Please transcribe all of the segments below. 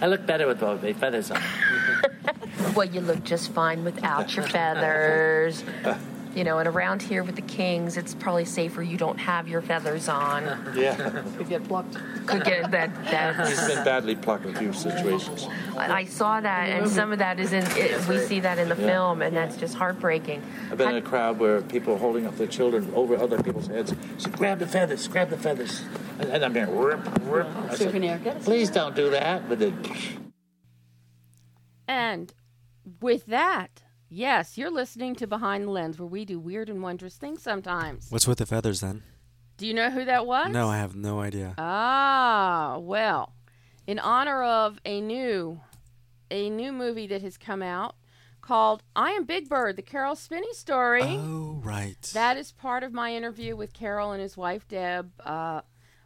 I look better with my feathers on. Well, you look just fine without your feathers. You know, and around here with the kings, it's probably safer you don't have your feathers on. Yeah. Could get plucked. Could get that. He's been badly plucked in a few situations. I saw that, and some of that is in. We see that in the film, and that's just heartbreaking. I've been in a crowd where people are holding up their children over other people's heads. So grab the feathers, grab the feathers. And I'm going, rip. I said, please don't do that. But then... And with that, yes, you're listening to Behind the Lens, where we do weird and wondrous things sometimes. What's with the feathers then? Do you know who that was? No, I have no idea. Ah, well, in honor of a new movie that has come out called I Am Big Bird, the Carol Spinney story. Oh, right. That is part of my interview with Carol and his wife, Deb,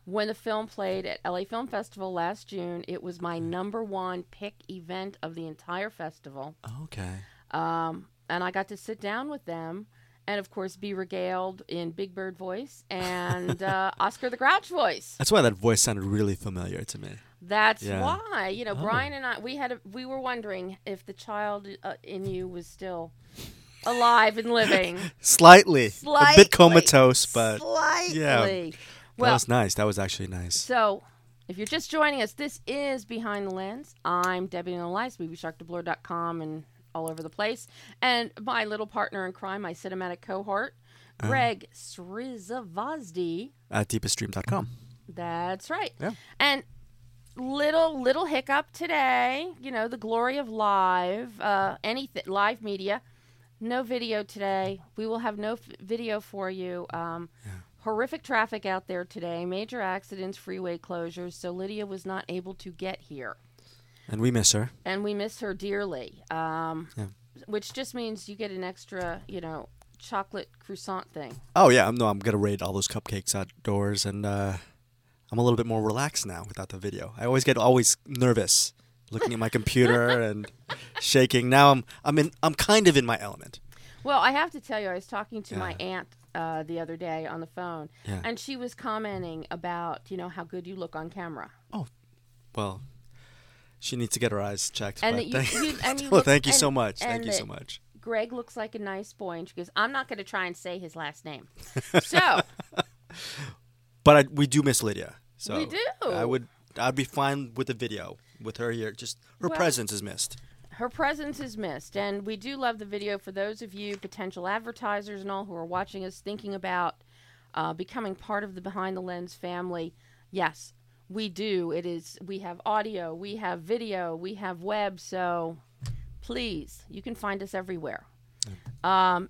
when the film played at LA Film Festival last June. It was my number one pick event of the entire festival. Okay. And I got to sit down with them and, of course, be regaled in Big Bird voice and Oscar the Grouch voice. That's why that voice sounded really familiar to me. That's why. You know, Brian and I, we were wondering if the child in you was still... alive and living. Slightly. A bit comatose, but... Slightly. Yeah. Well, that was nice. That was actually nice. So, if you're just joining us, this is Behind the Lens. I'm Debbie Niles, WeBeSharkToBlur.com and all over the place. And my little partner in crime, my cinematic cohort, Greg Srizavazdi. At DeepestStream.com. That's right. Yeah. And little hiccup today. You know, the glory of live, live media. No video today. We will have no video for you. Horrific traffic out there today, major accidents, freeway closures, so Lydia was not able to get here. And we miss her. And we miss her dearly, which just means you get an extra, chocolate croissant thing. Oh, yeah. I'm going to raid all those cupcakes outdoors, and I'm a little bit more relaxed now without the video. I always get nervous looking at my computer and shaking. Now I'm kind of in my element. Well, I have to tell you, I was talking to my aunt the other day on the phone, and she was commenting about how good you look on camera. Oh, well, she needs to get her eyes checked. And thank you so much. Thank you so much. Greg looks like a nice boy, and she goes, "I'm not going to try and say his last name." So, but we do miss Lydia. So we do. I'd be fine with the video with her here. Just her presence is missed. Her presence is missed, and we do love the video for those of you potential advertisers and all who are watching us thinking about becoming part of the Behind the Lens family. Yes, we do. It is. We have audio, we have video, we have web, so please, you can find us everywhere. And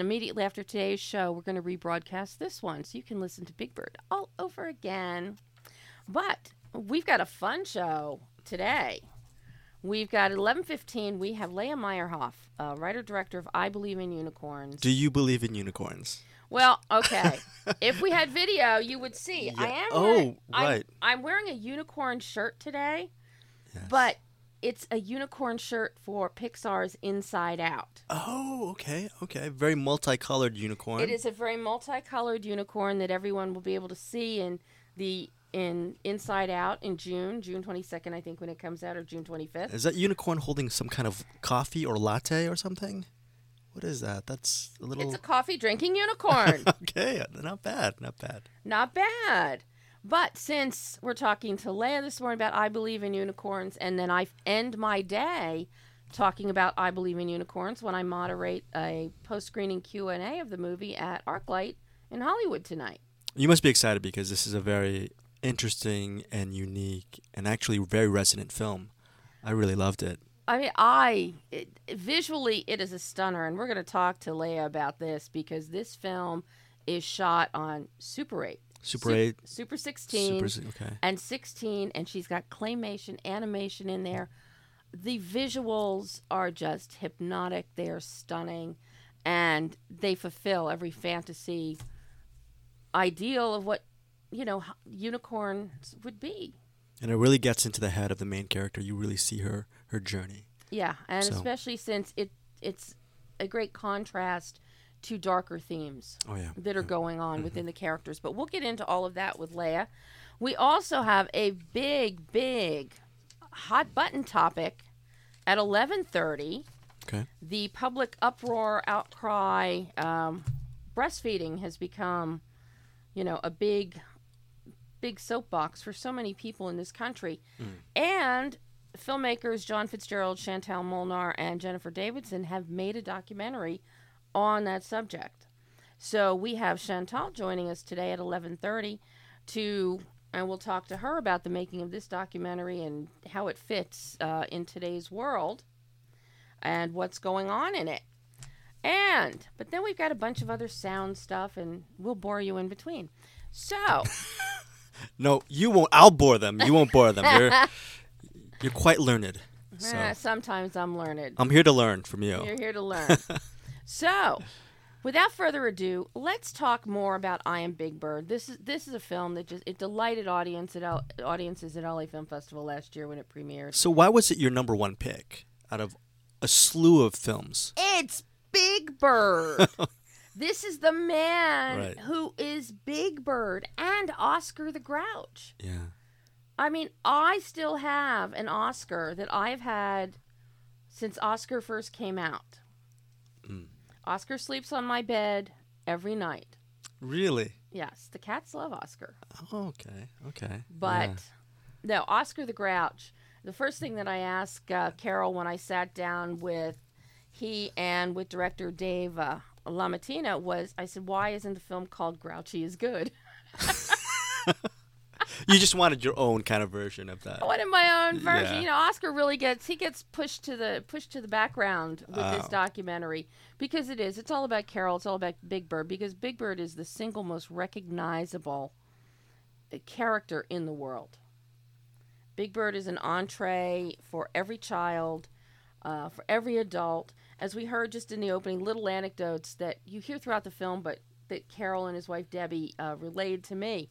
immediately after today's show, we're going to rebroadcast this one, so you can listen to Big Bird all over again. But we've got a fun show today. We've got 11:15. We have Leah Meyerhoff, writer-director of I Believe in Unicorns. Do you believe in unicorns? Well, okay. If we had video, you would see. Yeah. I'm wearing a unicorn shirt today, but it's a unicorn shirt for Pixar's Inside Out. Oh, okay. Very multicolored unicorn. It is a very multicolored unicorn that everyone will be able to see in the... in Inside Out in June 22nd, I think, when it comes out, or June 25th. Is that unicorn holding some kind of coffee or latte or something? What is that? That's a little... It's a coffee-drinking unicorn. Okay, not bad. But since we're talking to Leah this morning about I Believe in Unicorns, and then I end my day talking about I Believe in Unicorns when I moderate a post-screening Q&A of the movie at Arclight in Hollywood tonight. You must be excited because this is a very... interesting and unique and actually very resonant film. I really loved it. I mean, visually it is a stunner, and we're going to talk to Leah about this because this film is shot on Super 8. Super 8. Super 16. And 16, and she's got claymation, animation in there. the visuals are just hypnotic. They are stunning, and they fulfill every fantasy ideal of what, you know, unicorns would be. And it really gets into the head of the main character. You really see her journey. Yeah, and especially since it's a great contrast to darker themes that are going on within the characters. But we'll get into all of that with Leah. We also have a big, big hot button topic at 11:30. Okay. The public uproar, outcry, breastfeeding has become, you know, a big soapbox for so many people in this country. And filmmakers John Fitzgerald, Chantal Molnar, and Jennifer Davidson have made a documentary on that subject. So we have Chantal joining us today at 11:30 and we'll talk to her about the making of this documentary and how it fits in today's world and what's going on in it. But then we've got a bunch of other sound stuff, and we'll bore you in between. So... No, you won't. I'll bore them. You won't bore them. You're quite learned. So. Sometimes I'm learned. I'm here to learn from you. You're here to learn. So, without further ado, let's talk more about I Am Big Bird. This is a film that just delighted audiences at LA Film Festival last year when it premiered. So why was it your number one pick out of a slew of films? It's Big Bird. This is the man who is Big Bird and Oscar the Grouch. Yeah. I mean, I still have an Oscar that I've had since Oscar first came out. Oscar sleeps on my bed every night. Really? Yes. The cats love Oscar. Oh, okay. But, no, Oscar the Grouch. The first thing that I asked Carol when I sat down with he and with director Dave... Lamartina was, I said, why isn't the film called Grouchy is Good? You just wanted your own kind of version of that. I wanted my own version. Yeah. You know, Oscar really gets pushed to the background with this documentary because it's all about Carol, it's all about Big Bird, because Big Bird is the single most recognizable character in the world. Big Bird is an entree for every child, for every adult. As we heard just in the opening, little anecdotes that you hear throughout the film, but that Carol and his wife Debbie relayed to me.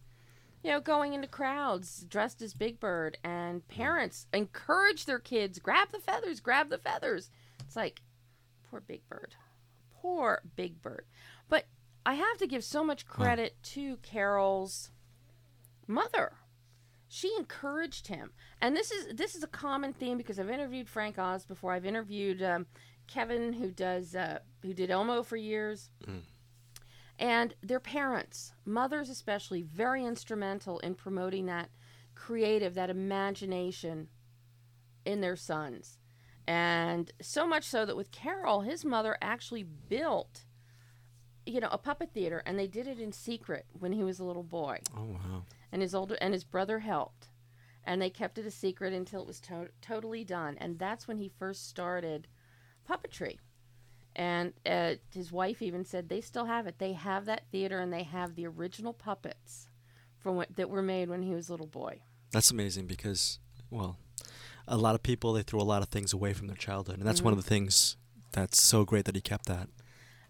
You know, going into crowds dressed as Big Bird, and parents encourage their kids, grab the feathers. It's like, poor Big Bird. But I have to give so much credit to Carol's mother. She encouraged him. And this is a common theme, because I've interviewed Frank Oz before. I've interviewed... Kevin, who did Elmo for years, and their parents, mothers especially, very instrumental in promoting that creative, that imagination in their sons. And so much so that with Carol, his mother actually built, you know, a puppet theater, and they did it in secret when he was a little boy. Oh, wow. And his brother helped, and they kept it a secret until it was totally done. And that's when he first started puppetry, and his wife even said they still have it. They have that theater, and they have the original puppets that were made when he was a little boy. That's amazing, because a lot of people, they throw a lot of things away from their childhood, and that's one of the things that's so great that he kept that.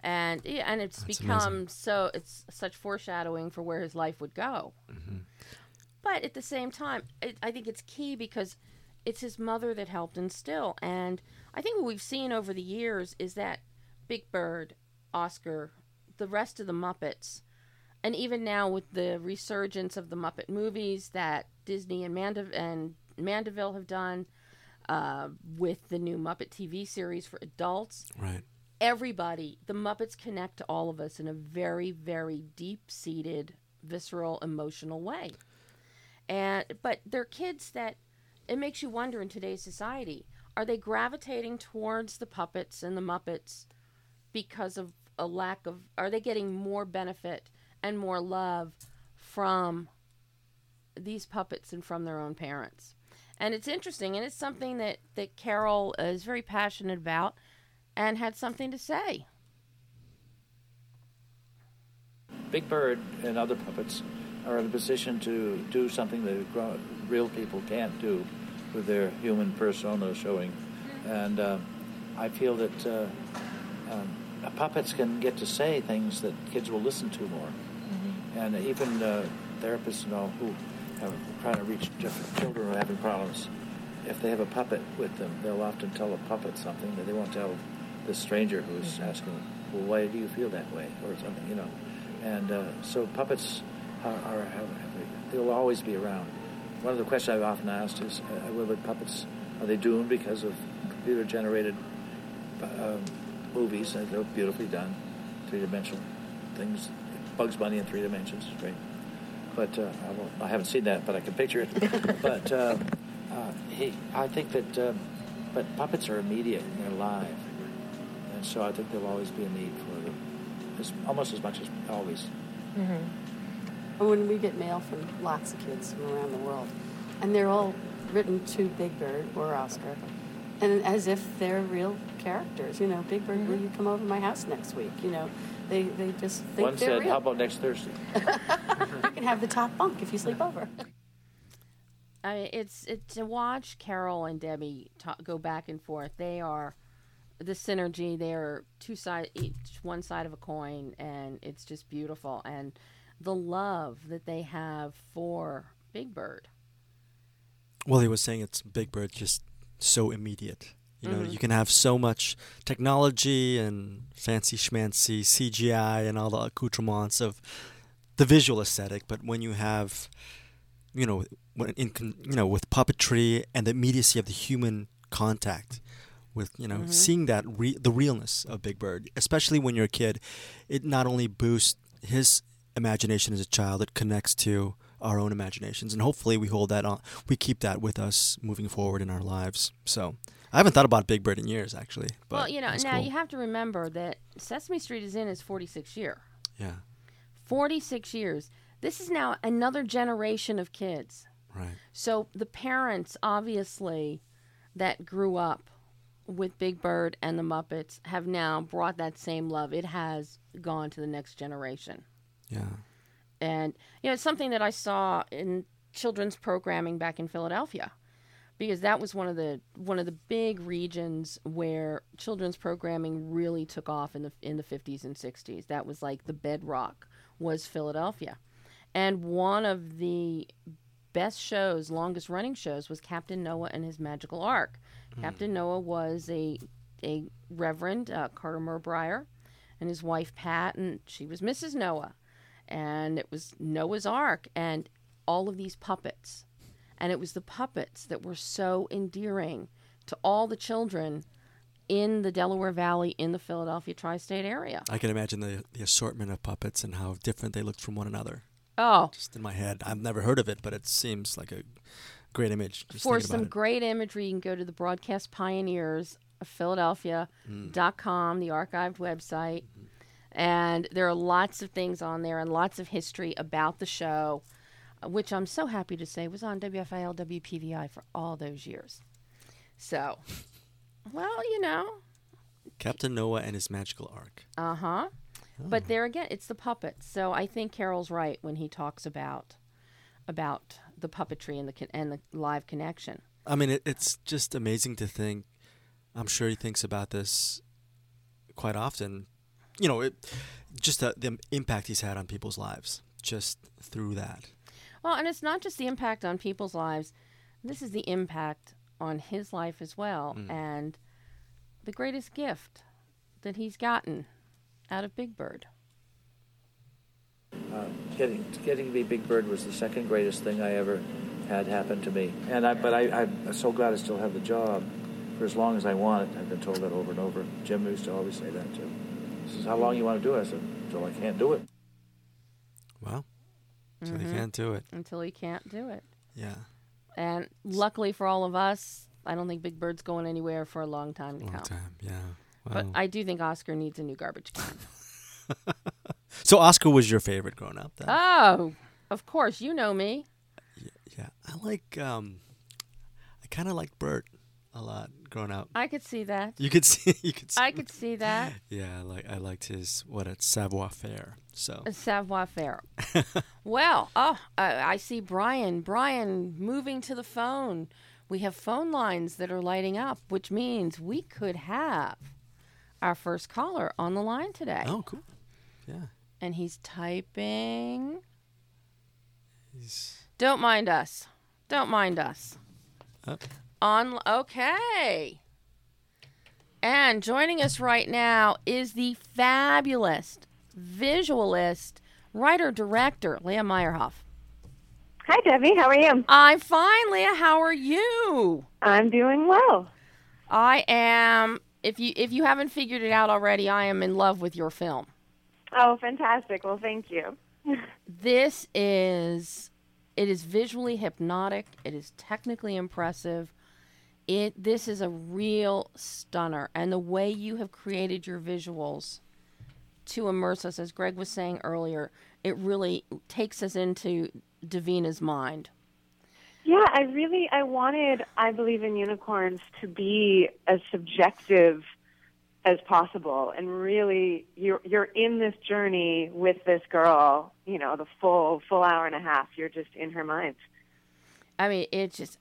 And it's become amazing. So it's such foreshadowing for where his life would go. But at the same time, I think it's key, because it's his mother that helped instill. And I think what we've seen over the years is that Big Bird, Oscar, the rest of the Muppets, and even now with the resurgence of the Muppet movies that Disney and Mandeville have done with the new Muppet TV series for adults. Right. Everybody, the Muppets connect to all of us in a very, very deep-seated, visceral, emotional way. But they're kids that it makes you wonder, in today's society, are they gravitating towards the puppets and the Muppets because of a lack of... Are they getting more benefit and more love from these puppets and from their own parents? And it's interesting, and it's something that Carol is very passionate about and had something to say. Big Bird and other puppets are in a position to do something that real people can't do. with their human persona showing. And I feel that puppets can get to say things that kids will listen to more. Mm-hmm. And even therapists and all who are trying to reach different children who are having problems, if they have a puppet with them, they'll often tell a puppet something that they won't tell the stranger who's mm-hmm. asking, well, why do you feel that way? Or something, you know. And so puppets they'll always be around. One of the questions I've often asked is, whether puppets, are they doomed because of computer-generated movies? And they're beautifully done, three-dimensional things. Bugs Bunny in 3 dimensions, great. But I haven't seen that, but I can picture it. But I think that but puppets are immediate and they're live. And so I think there'll always be a need for them, almost as much as always. Mm-hmm. When we get mail from lots of kids from around the world, and they're all written to Big Bird or Oscar, and as if they're real characters, you know, Big Bird, mm-hmm. will you come over to my house next week? You know, they just think one they're said, real. How about next Thursday? I can have the top bunk if you sleep over. I mean, it's to watch Carol and Debbie go back and forth. They are the synergy. They are two sides, each one side of a coin, and it's just beautiful. And the love that they have for Big Bird. Well, he was saying it's Big Bird, just so immediate. You know, mm-hmm. you can have so much technology and fancy schmancy CGI and all the accoutrements of the visual aesthetic, but when you have, you know, with puppetry and the immediacy of the human contact, with, you know, mm-hmm. seeing that the realness of Big Bird, especially when you're a kid, it not only boosts his imagination as a child, it connects to our own imaginations, and hopefully we hold that on, we keep that with us moving forward in our lives. So I haven't thought about Big Bird in years, actually. But well, you know, now cool. You have to remember that Sesame Street is in its 46th year. Yeah. 46 years. This is now another generation of kids. Right. So the parents, obviously, that grew up with Big Bird and the Muppets have now brought that same love. It has gone to the next generation. Yeah. And, you know, it's something that I saw in children's programming back in Philadelphia, because that was one of the big regions where children's programming really took off in the 50s and 60s. That was like the bedrock was Philadelphia. And one of the best shows, longest running shows, was Captain Noah and His Magical Ark. Mm. Captain Noah was a reverend, Carter Murbrier, and his wife Pat, and she was Mrs. Noah. And it was Noah's Ark and all of these puppets. And it was the puppets that were so endearing to all the children in the Delaware Valley, in the Philadelphia tri-state area. I can imagine the assortment of puppets and how different they looked from one another. Oh. Just in my head. I've never heard of it, but it seems like a great image. For some great imagery, you can go to the Broadcast Pioneers of Philadelphia.com, the archived website. Mm-hmm. And there are lots of things on there and lots of history about the show, which I'm so happy to say was on WFIL WPVI for all those years. So, well, you know. Captain Noah and His Magical Ark. Uh-huh. Oh. But there again, it's the puppets. So I think Carol's right when he talks about the puppetry and the live connection. I mean, it's just amazing to think. I'm sure he thinks about this quite often. You know, the impact he's had on people's lives just through that. Well, and it's not just the impact on people's lives. This is the impact on his life as well. Mm. And the greatest gift that he's gotten out of Big Bird. Getting to be Big Bird was the second greatest thing I ever had happen to me. But I'm so glad I still have the job for as long as I want it. I've been told that over and over. Jim used to always say that, too. Says, how long you want to do it? I said, until I can't do it. Well, until mm-hmm. he can't do it. Until he can't do it. Yeah. And luckily for all of us, I don't think Big Bird's going anywhere for a long time to come. Long time, yeah. Wow. But I do think Oscar needs a new garbage can. So Oscar was your favorite growing up, then? Oh, of course. You know me. Yeah. I kind of liked Bert a lot growing up. I could see that. You could see. I could see that. Yeah, I liked his savoir-faire. So a savoir-faire. Well, I see Brian moving to the phone We have phone lines that are lighting up, which means we could have our first caller on the line today. Oh, cool. Yeah. And he's typing. Don't mind us. Don't mind us. Okay. And joining us right now is the fabulous visualist, writer-director, Leah Meyerhoff. Hi, Debbie. How are you? I'm fine, Leah. How are you? I'm doing well. I am. If you haven't figured it out already, I am in love with your film. Oh, fantastic. Well, thank you. It is visually hypnotic. It is technically impressive. This is a real stunner. And the way you have created your visuals to immerse us, as Greg was saying earlier, it really takes us into Davina's mind. Yeah, I wanted I Believe in Unicorns to be as subjective as possible, and really you're in this journey with this girl, you know, the full hour and a half. You're just in her mind. I mean, it's just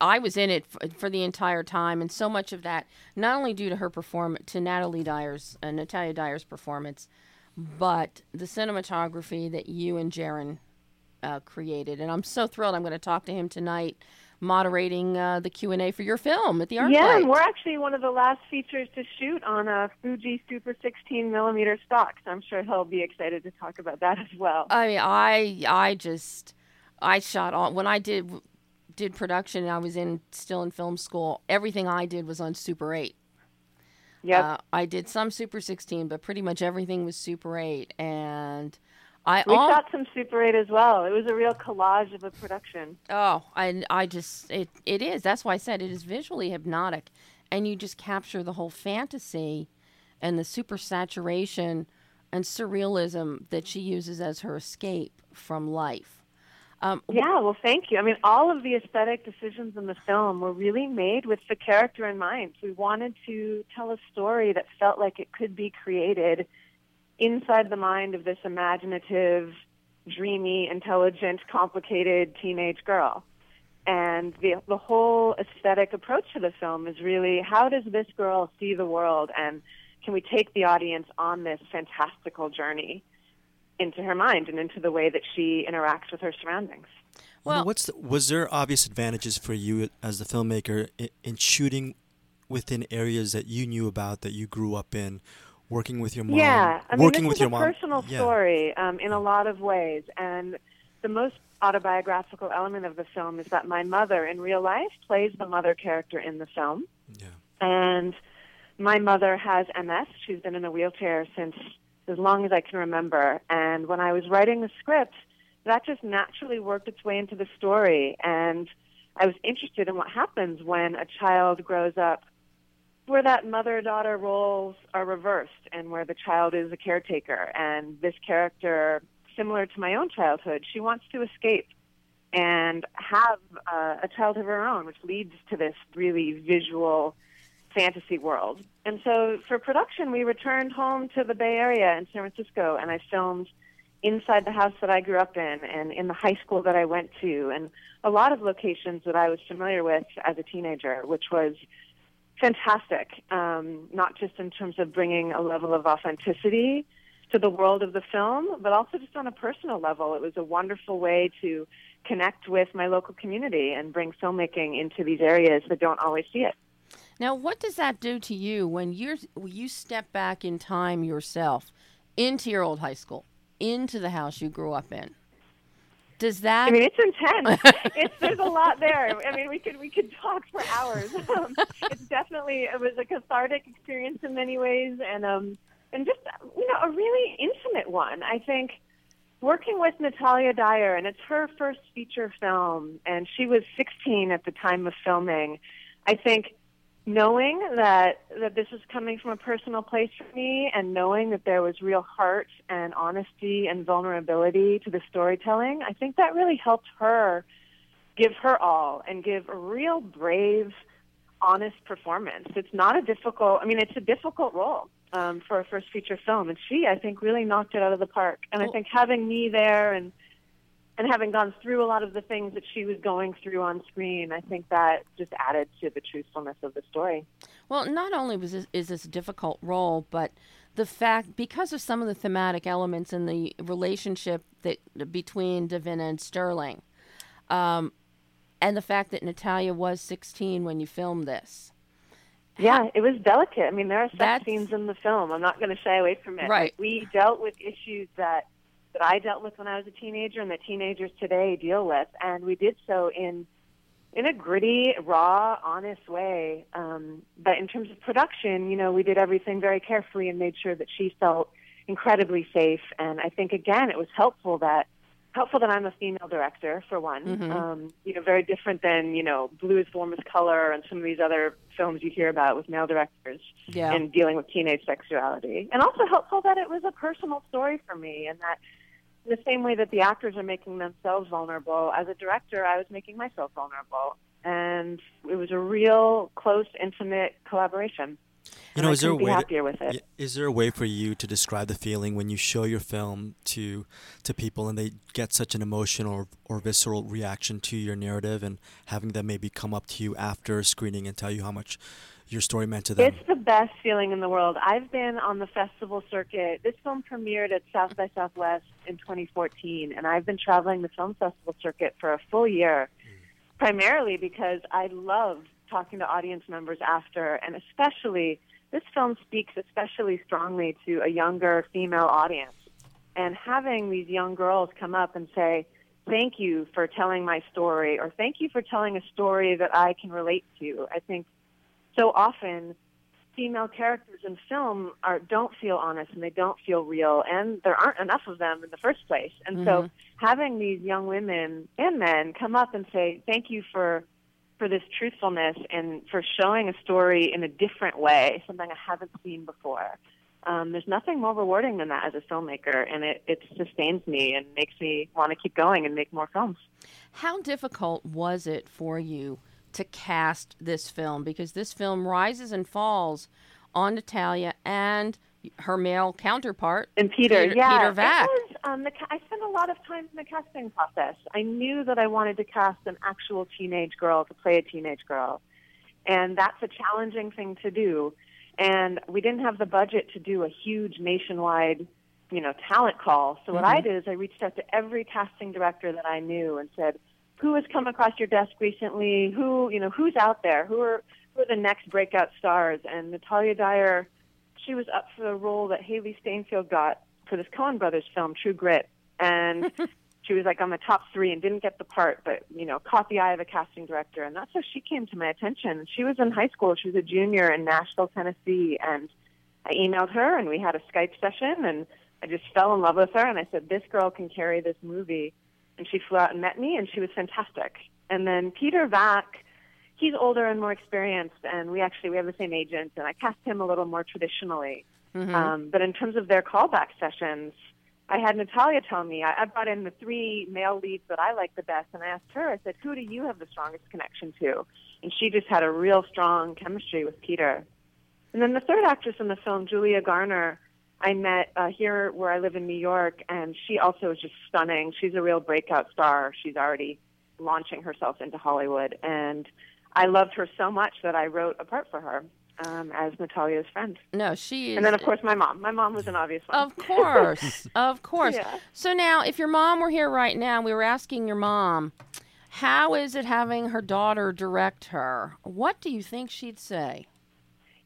I was in it for the entire time, and so much of that not only due to her performance, to Natalia Dyer's performance, but the cinematography that you and Jaron created. And I'm so thrilled. I'm going to talk to him tonight, moderating the Q&A for your film at the Arclight. Yeah, and we're actually one of the last features to shoot on a Fuji Super 16mm stock, so I'm sure he'll be excited to talk about that as well. I mean, I shot all, when I did production and I was still in film school, everything I did was on Super 8. Yep. I did some Super 16, but pretty much everything was Super 8, and we shot some Super 8 as well. It was a real collage of a production. Oh, and it is. That's why I said it is visually hypnotic, and you just capture the whole fantasy and the super saturation and surrealism that she uses as her escape from life. Yeah, well, thank you. I mean, all of the aesthetic decisions in the film were really made with the character in mind. We wanted to tell a story that felt like it could be created inside the mind of this imaginative, dreamy, intelligent, complicated teenage girl. And the whole aesthetic approach to the film is really, how does this girl see the world, and can we take the audience on this fantastical journey into her mind and into the way that she interacts with her surroundings? Well, now, was there obvious advantages for you as the filmmaker in shooting within areas that you knew about, that you grew up in, working with your mom? Yeah, I mean, this is a personal story in a lot of ways. And the most autobiographical element of the film is that my mother in real life plays the mother character in the film. Yeah. And my mother has MS. She's been in a wheelchair since as long as I can remember. And when I was writing the script, that just naturally worked its way into the story. And I was interested in what happens when a child grows up where that mother-daughter roles are reversed and where the child is a caretaker. And this character, similar to my own childhood, she wants to escape and have a child of her own, which leads to this really visual fantasy world. And so for production, we returned home to the Bay Area in San Francisco, and I filmed inside the house that I grew up in and in the high school that I went to, and a lot of locations that I was familiar with as a teenager, which was fantastic, not just in terms of bringing a level of authenticity to the world of the film, but also just on a personal level. It was a wonderful way to connect with my local community and bring filmmaking into these areas that don't always see it. Now, what does that do to you when you step back in time yourself, into your old high school, into the house you grew up in? Does that? I mean, it's intense. There's a lot there. I mean, we could talk for hours. It was a cathartic experience in many ways, and just, you know, a really intimate one. I think working with Natalia Dyer, and it's her first feature film, and she was 16 at the time of filming. I think knowing that this is coming from a personal place for me, and knowing that there was real heart and honesty and vulnerability to the storytelling, I think that really helped her give her all and give a real brave, honest performance. It's a difficult role for a first feature film, and she, I think, really knocked it out of the park. And I think having me there and and having gone through a lot of the things that she was going through on screen, I think that just added to the truthfulness of the story. Well, not only was this, is this a difficult role, but the fact, because of some of the thematic elements in the relationship that between Davina and Sterling, and the fact that Natalia was 16 when you filmed this. Yeah, it was delicate. I mean, there are sex scenes in the film. I'm not going to shy away from it. Right. Like, we dealt with issues that I dealt with when I was a teenager and that teenagers today deal with. And we did so in a gritty, raw, honest way. But in terms of production, you know, we did everything very carefully and made sure that she felt incredibly safe. And I think, again, it was helpful that I'm a female director, for one. Mm-hmm. You know, very different than, you know, Blue is the Warmest Color and some of these other films you hear about with male directors and dealing with teenage sexuality. And also helpful that it was a personal story for me, and that the same way that the actors are making themselves vulnerable, as a director, I was making myself vulnerable. And it was a real close, intimate collaboration. You know, is there a way for you to describe the feeling when you show your film to people and they get such an emotional or visceral reaction to your narrative, and having them maybe come up to you after screening and tell you how much your story meant to them? It's the best feeling in the world. I've been on the festival circuit. This film premiered at South by Southwest in 2014, and I've been traveling the film festival circuit for a full year, primarily because I love talking to audience members after, and especially this film speaks especially strongly to a younger female audience. And having these young girls come up and say, "Thank you for telling my story," or "Thank you for telling a story that I can relate to." I think so often female characters in film don't feel honest and they don't feel real, and there aren't enough of them in the first place. And so having these young women and men come up and say, "Thank you for this truthfulness and for showing a story in a different way, something I haven't seen before." There's nothing more rewarding than that as a filmmaker, and it sustains me and makes me want to keep going and make more films. How difficult was it for you to cast this film? Because this film rises and falls on Natalia and her male counterpart. And Peter Vack. I spent a lot of time in the casting process. I knew that I wanted to cast an actual teenage girl to play a teenage girl. And that's a challenging thing to do. And we didn't have the budget to do a huge nationwide, you know, talent call. So what I did is I reached out to every casting director that I knew and said, "Who has come across your desk recently? Who's out there? Who are the next breakout stars?" And Natalia Dyer, she was up for the role that Haley Steinfeld got for this Coen Brothers film, True Grit. And she was like on the top three and didn't get the part, but, you know, caught the eye of a casting director. And that's how she came to my attention. She was in high school. She was a junior in Nashville, Tennessee. And I emailed her and we had a Skype session, and I just fell in love with her. And I said, "This girl can carry this movie." And she flew out and met me, and she was fantastic. And then Peter Vack, he's older and more experienced, and we have the same agent, and I cast him a little more traditionally. But in terms of their callback sessions, I had Natalia tell me, I brought in the three male leads that I liked the best, and I asked her, I said, "Who do you have the strongest connection to?" And she just had a real strong chemistry with Peter. And then the third actress in the film, Julia Garner, I met here where I live in New York, and she also is just stunning. She's a real breakout star. She's already launching herself into Hollywood, and I loved her so much that I wrote a part for her as Natalia's friend. No, she is. And then, of course, my mom. My mom was an obvious one. Of course. Yeah. So now, if your mom were here right now, we were asking your mom, how is it having her daughter direct her? What do you think she'd say?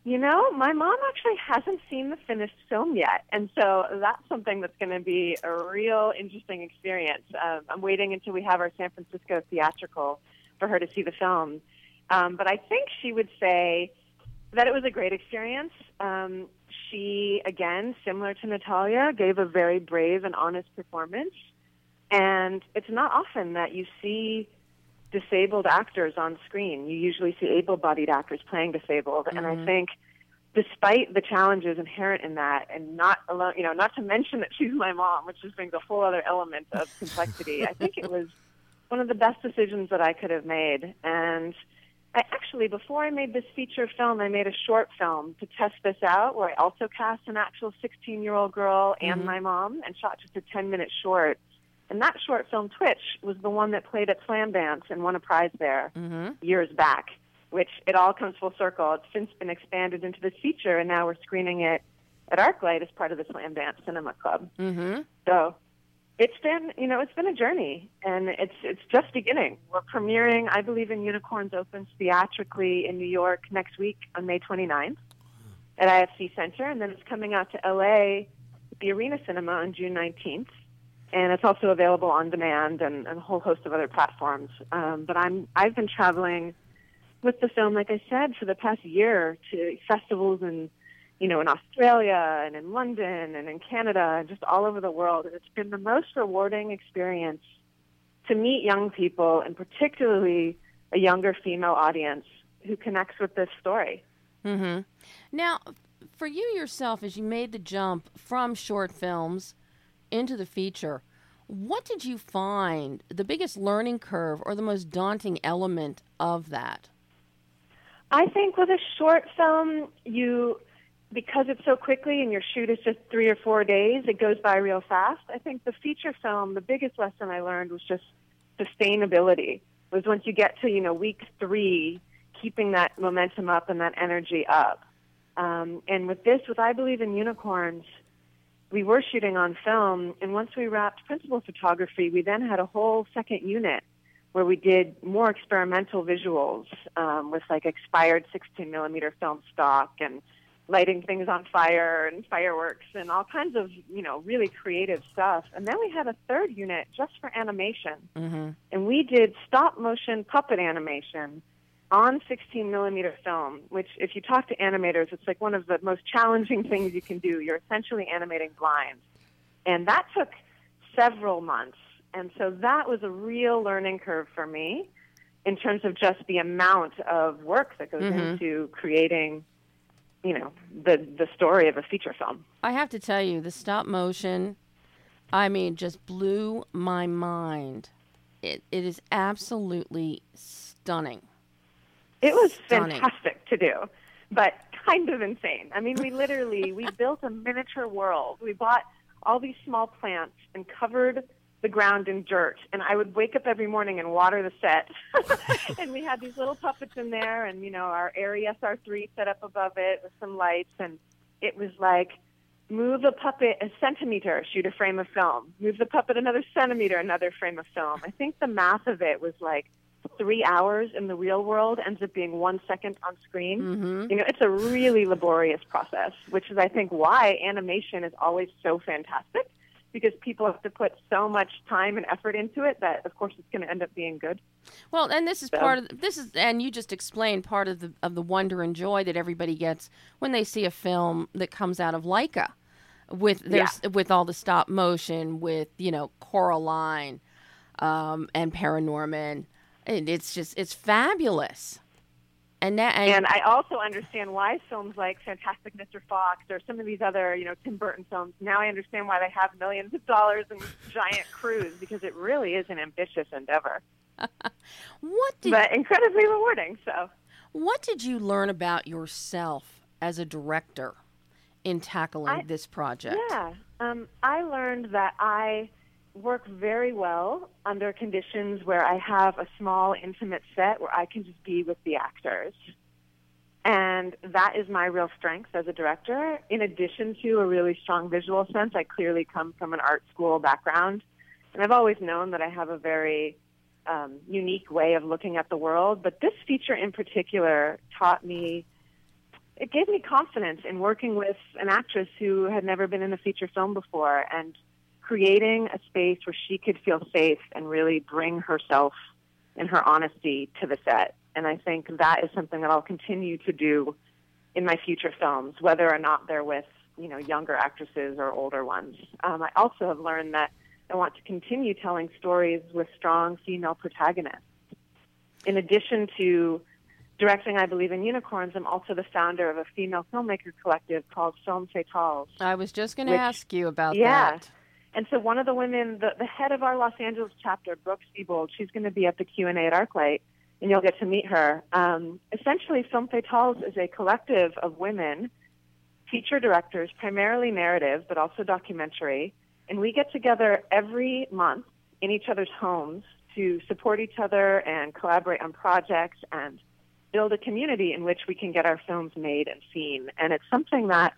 You know, my mom actually hasn't seen the finished film yet, and so that's something that's going to be a real interesting experience. I'm waiting until we have our San Francisco theatrical for her to see the film. But I think she would say that it was a great experience. She, again, similar to Natalia, gave a very brave and honest performance, and it's not often that you see disabled actors on screen. You usually see able-bodied actors playing disabled, and I think despite the challenges inherent in that, and not alone, you know, not to mention that she's my mom, which just brings a whole other element of complexity, I think it was one of the best decisions that I could have made. And I actually, before I made this feature film, I made a short film to test this out, where I also cast an actual 16-year-old girl and my mom, and shot just a 10-minute short And that short film, Twitch, was the one that played at Slam Dance and won a prize there years back, which it all comes full circle. It's since been expanded into this feature, and now we're screening it at Arclight as part of the Slam Dance Cinema Club. So it's been a journey, and it's just beginning. We're premiering I Believe in Unicorns opens theatrically in New York next week on May 29th at IFC Center, and then it's coming out to LA, the Arena Cinema, on June 19th. And it's also available on demand and a whole host of other platforms. But I've been traveling with the film, like I said, for the past year to festivals in Australia and in London and in Canada, just all over the world. And it's been the most rewarding experience to meet young people, and particularly a younger female audience who connects with this story. Mm-hmm. Now, for you yourself, as you made the jump from short films into the feature, what did you find the biggest learning curve or the most daunting element of that? I think with a short film, because it's so quickly and your shoot is just 3 or 4 days, it goes by real fast. I think the feature film, the biggest lesson I learned was just sustainability. It was once you get to, week 3, keeping that momentum up and that energy up. And with I Believe in Unicorns, we were shooting on film, and once we wrapped principal photography, we then had a whole second unit where we did more experimental visuals with expired 16mm film stock and lighting things on fire and fireworks and all kinds of, really creative stuff. And then we had a third unit just for animation. Mm-hmm. And we did stop-motion puppet animation on 16mm film, which if you talk to animators, it's one of the most challenging things you can do. You're essentially animating blind. And that took several months. And so that was a real learning curve for me in terms of just the amount of work that goes into creating, the story of a feature film. I have to tell you, the stop motion, just blew my mind. It is absolutely stunning. It was fantastic to do, but kind of insane. We literally, we built a miniature world. We bought all these small plants and covered the ground in dirt. And I would wake up every morning and water the set. And we had these little puppets in there and, our Air ESR3 set up above it with some lights. And it was move a puppet a centimeter, shoot a frame of film. Move the puppet another centimeter, another frame of film. I think the math of it was 3 hours in the real world ends up being 1 second on screen. Mm-hmm. It's a really laborious process, which is, I think, why animation is always so fantastic, because people have to put so much time and effort into it that, of course, it's going to end up being good. Well, and this is and you just explained part of the wonder and joy that everybody gets when they see a film that comes out of Leica with all the stop motion, with Coraline and Paranorman. And it's fabulous. And I also understand why films like Fantastic Mr. Fox or some of these other, Tim Burton films, now I understand why they have millions of dollars and giant crews, because it really is an ambitious endeavor. But incredibly rewarding, so. What did you learn about yourself as a director in tackling this project? Yeah, I learned that I work very well under conditions where I have a small, intimate set where I can just be with the actors. And that is my real strength as a director. In addition to a really strong visual sense, I clearly come from an art school background. And I've always known that I have a very unique way of looking at the world. But this feature in particular taught me, it gave me confidence in working with an actress who had never been in a feature film before, and creating a space where she could feel safe and really bring herself and her honesty to the set. And I think that is something that I'll continue to do in my future films, whether or not they're with, younger actresses or older ones. I also have learned that I want to continue telling stories with strong female protagonists. In addition to directing I Believe in Unicorns, I'm also the founder of a female filmmaker collective called Film Fatales. I was just going to ask you about that. And so one of the women, the head of our Los Angeles chapter, Brooke Siebold, she's going to be at the Q&A at ArcLight, and you'll get to meet her. Essentially, Film Fatales is a collective of women, feature directors, primarily narrative, but also documentary. And we get together every month in each other's homes to support each other and collaborate on projects and build a community in which we can get our films made and seen. And it's something that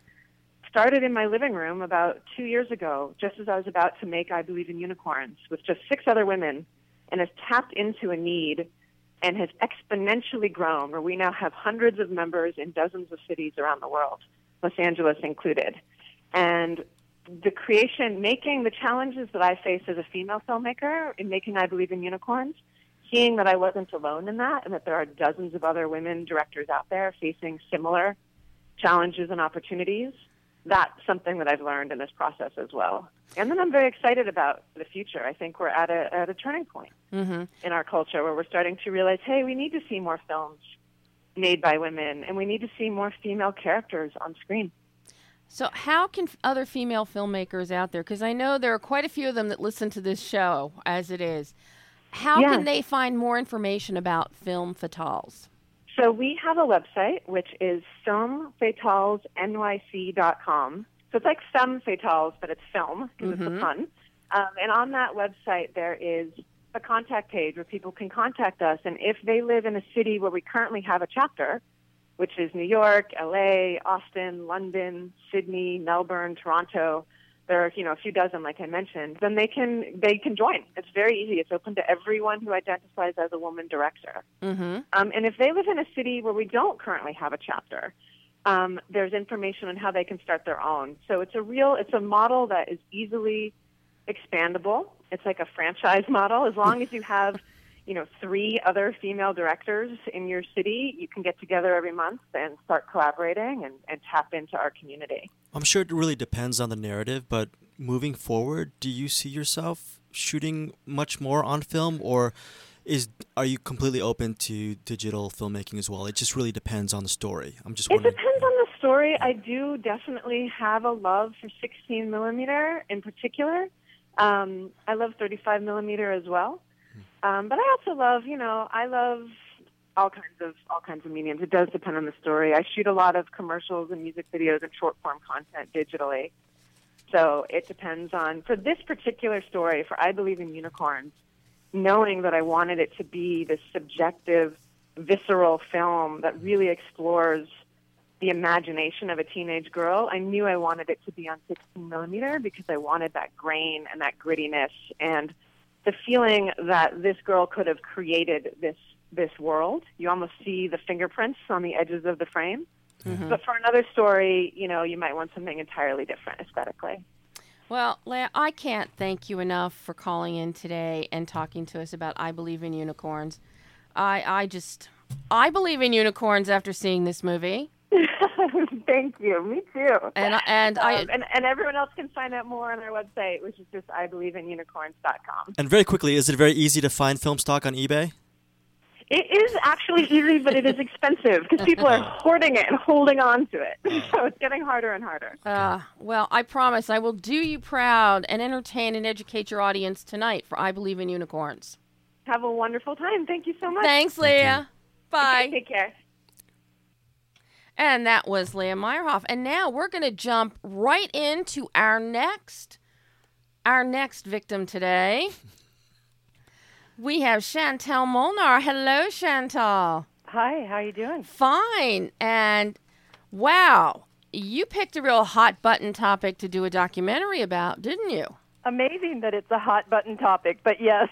started in my living room about 2 years ago, just as I was about to make I Believe in Unicorns, with just 6 other women, and has tapped into a need and has exponentially grown, where we now have hundreds of members in dozens of cities around the world, Los Angeles included. And the creation, making the challenges that I faced as a female filmmaker in making I Believe in Unicorns, seeing that I wasn't alone in that and that there are dozens of other women directors out there facing similar challenges and opportunities, that's something that I've learned in this process as well. And then I'm very excited about the future. I think we're at a turning point in our culture where we're starting to realize, hey, we need to see more films made by women, and we need to see more female characters on screen. So how can other female filmmakers out there, because I know there are quite a few of them that listen to this show as it is, how can they find more information about Film Fatales? So we have a website, which is filmfatalesnyc.com. So it's like Femme Fatales, but it's film, because it's a pun. And on that website, there is a contact page where people can contact us. And if they live in a city where we currently have a chapter, which is New York, LA, Austin, London, Sydney, Melbourne, Toronto, there are, you know, a few dozen, like I mentioned, then they can join. It's very easy. It's open to everyone who identifies as a woman director. And if they live in a city where we don't currently have a chapter, there's information on how they can start their own. So it's a model that is easily expandable. It's like a franchise model. As long as you have, 3 other female directors in your city, you can get together every month and start collaborating and tap into our community. I'm sure it really depends on the narrative, but moving forward, do you see yourself shooting much more on film, or are you completely open to digital filmmaking as well? It just really depends on the story. I'm just wondering. It depends on the story. I do definitely have a love for 16 millimeter in particular. I love 35 millimeter as well. But I also love, I love all kinds of mediums. It does depend on the story. I shoot a lot of commercials and music videos and short form content digitally. So it depends on, for this particular story, for I Believe in Unicorns, knowing that I wanted it to be this subjective, visceral film that really explores the imagination of a teenage girl, I knew I wanted it to be on 16 millimeter because I wanted that grain and that grittiness and the feeling that this girl could have created this world. You almost see the fingerprints on the edges of the frame. But for another story, you might want something entirely different aesthetically. Well, Leah, I can't thank you enough for calling in today and talking to us about I Believe in Unicorns. I believe in unicorns after seeing this movie. Thank you. Me too. And everyone else can find out more on our website, which is just IBelieveInUnicorns.com. And very quickly, is it very easy to find film stock on eBay? It is actually easy, but it is expensive because people are hoarding it and holding on to it. So it's getting harder and harder. Well, I promise I will do you proud and entertain and educate your audience tonight for I Believe in Unicorns. Have a wonderful time. Thank you so much. Thanks, Leah. Bye. Okay, take care. And that was Leah Meyerhoff. And now we're going to jump right into our next victim today. We have Chantal Molnar. Hello, Chantal. Hi, how are you doing? Fine. And wow, you picked a real hot button topic to do a documentary about, didn't you? Amazing that it's a hot button topic, but yes.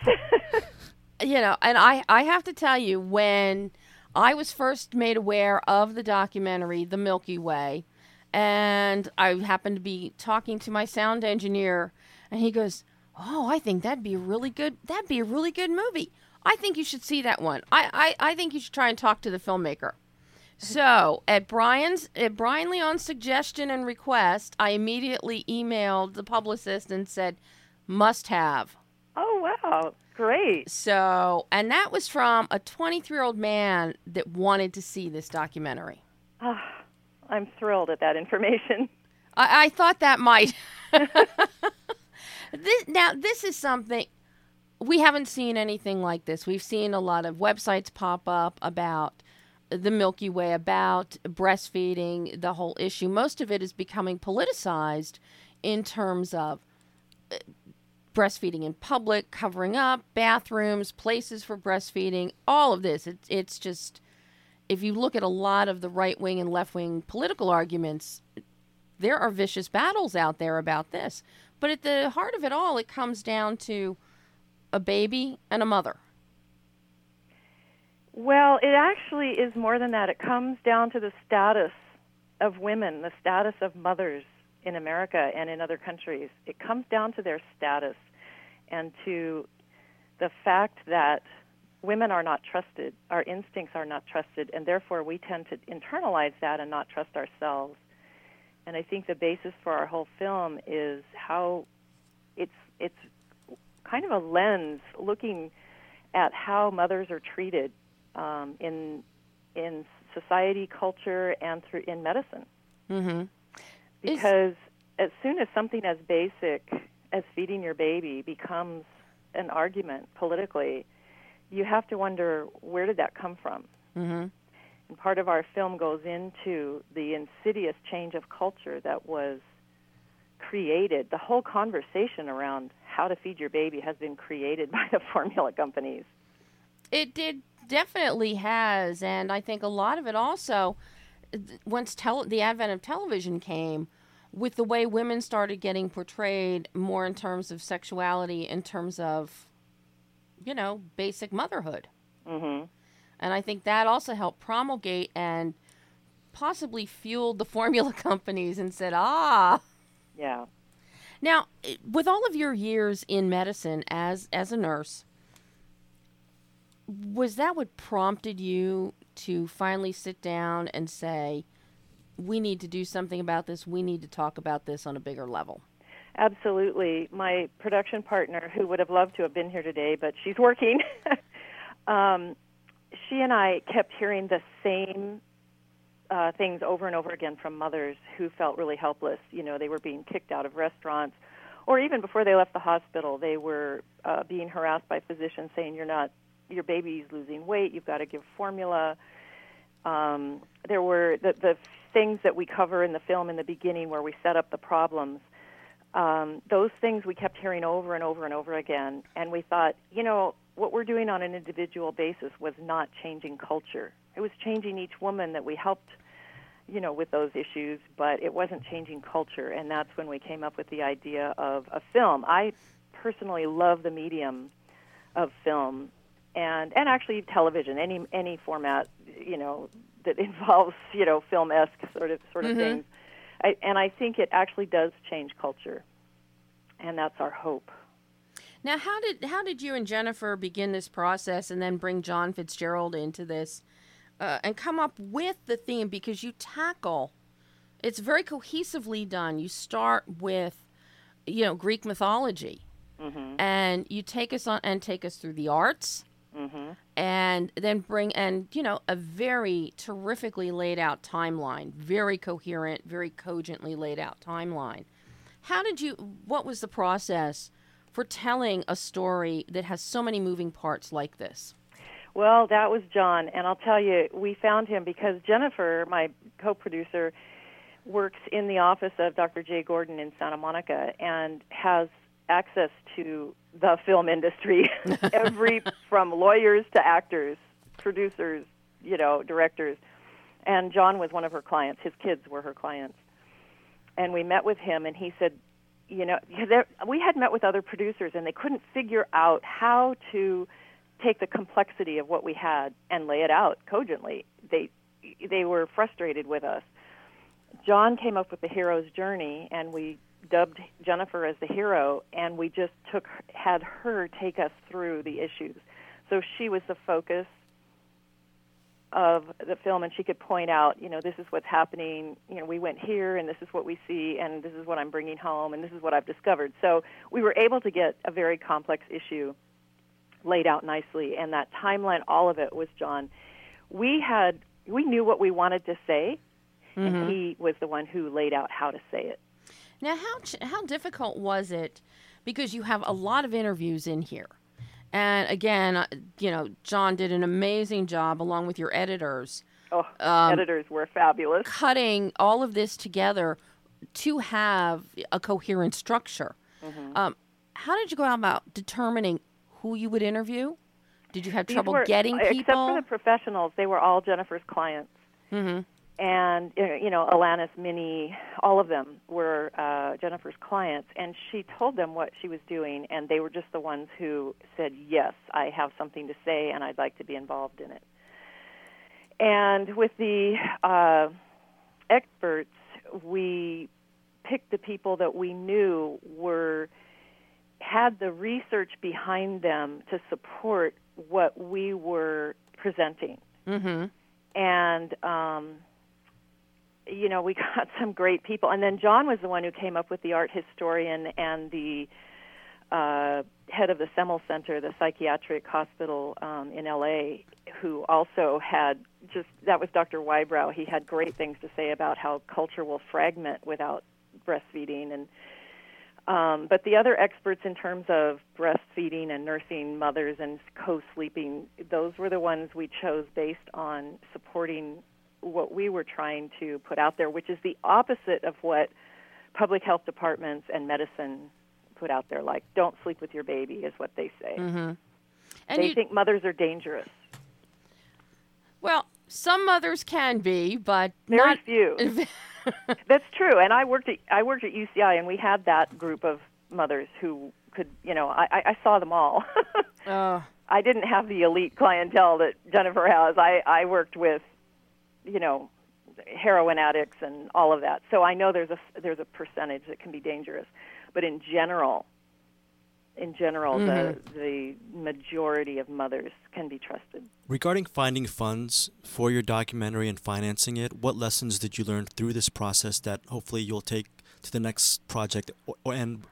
And I have to tell you, when I was first made aware of the documentary, The Milky Way, and I happened to be talking to my sound engineer, and he goes, oh, I think that'd be a really good movie. I think you should see that one. I think you should try and talk to the filmmaker. So at Brian Leon's suggestion and request, I immediately emailed the publicist and said, must have. Oh, wow. Great. So, and that was from a 23-year-old man that wanted to see this documentary. Oh, I'm thrilled at that information. I thought that might. This is something, we haven't seen anything like this. We've seen a lot of websites pop up about the Milky Way, about breastfeeding, the whole issue. Most of it is becoming politicized in terms of breastfeeding in public, covering up, bathrooms, places for breastfeeding, all of this. It's just, if you look at a lot of the right-wing and left-wing political arguments, there are vicious battles out there about this. But at the heart of it all, it comes down to a baby and a mother. Well, it actually is more than that. It comes down to the status of women, the status of mothers in America and in other countries. It comes down to their status and to the fact that women are not trusted, our instincts are not trusted, and therefore we tend to internalize that and not trust ourselves. And I think the basis for our whole film is how it's kind of a lens looking at how mothers are treated in society, culture, and through in medicine. Mm-hmm. Because as soon as something as basic as feeding your baby becomes an argument politically, you have to wonder, where did that come from? Mm-hmm. And part of our film goes into the insidious change of culture that was created. The whole conversation around how to feed your baby has been created by the formula companies. It definitely has, and I think a lot of it also, once the advent of television came, with the way women started getting portrayed more in terms of sexuality, in terms of, you know, basic motherhood. Mm-hmm. And I think that also helped promulgate and possibly fueled the formula companies and said, ah. Yeah. Now, with all of your years in medicine as a nurse, was that what prompted you to finally sit down and say, we need to do something about this, we need to talk about this on a bigger level? Absolutely. My production partner, who would have loved to have been here today, but she's working, she and I kept hearing the same things over and over again from mothers who felt really helpless. You know, they were being kicked out of restaurants, or even before they left the hospital, they were being harassed by physicians saying, your baby's losing weight, you've got to give formula. There were the things that we cover in the film in the beginning where we set up the problems. Those things we kept hearing over and over and over again, and we thought, what we're doing on an individual basis was not changing culture. It was changing each woman that we helped, with those issues, but it wasn't changing culture, and that's when we came up with the idea of a film. I personally love the medium of film. And actually television, any format, that involves, film-esque sort of mm-hmm. things. I think it actually does change culture, and that's our hope. Now, how did you and Jennifer begin this process and then bring John Fitzgerald into this and come up with the theme? Because you tackle, it's very cohesively done. You start with, Greek mythology, mm-hmm. and you take us through the arts. Mm-hmm. And then a very terrifically laid out timeline, very coherent, very cogently laid out timeline. What was the process for telling a story that has so many moving parts like this? Well, that was John. And I'll tell you, we found him because Jennifer, my co-producer, works in the office of Dr. Jay Gordon in Santa Monica and has access to the film industry, from lawyers to actors, producers, directors. And John was one of her clients. His kids were her clients. And we met with him, and he said, we had met with other producers, and they couldn't figure out how to take the complexity of what we had and lay it out cogently. They were frustrated with us. John came up with the hero's journey, and we dubbed Jennifer as the hero, and we just had her take us through the issues. So she was the focus of the film, and she could point out, this is what's happening. We went here, and this is what we see, and this is what I'm bringing home, and this is what I've discovered. So we were able to get a very complex issue laid out nicely, and that timeline, all of it was John. We knew what we wanted to say, mm-hmm. and he was the one who laid out how to say it. Now, how difficult was it? Because you have a lot of interviews in here. And again, John did an amazing job along with your editors. Oh, editors were fabulous. Cutting all of this together to have a coherent structure. Mm-hmm. How did you go about determining who you would interview? Did you have trouble getting people? Except for the professionals, they were all Jennifer's clients. Mm-hmm. And, you know, Alanis, Minnie, all of them were Jennifer's clients. And she told them what she was doing, and they were just the ones who said, yes, I have something to say, and I'd like to be involved in it. And with the experts, we picked the people that we knew had the research behind them to support what we were presenting. Mm-hmm. And, you know, we got some great people. And then John was the one who came up with the art historian and the head of the Semmel Center, the psychiatric hospital in L.A., who also had that was Dr. Wybrow. He had great things to say about how culture will fragment without breastfeeding. And but the other experts in terms of breastfeeding and nursing mothers and co-sleeping, those were the ones we chose based on supporting what we were trying to put out there, which is the opposite of what public health departments and medicine put out there. Like, don't sleep with your baby is what they say. Mm-hmm. And they think mothers are dangerous. Well, some mothers can be, but not few. That's true, and I worked at UCI, and we had that group of mothers who could, you know, I saw them all. I didn't have the elite clientele that Jennifer has. I worked with, you know, heroin addicts and all of that. So I know there's a percentage that can be dangerous, but in general, mm-hmm. the majority of mothers can be trusted. Regarding finding funds for your documentary and financing it, what lessons did you learn through this process that hopefully you'll take to the next project? And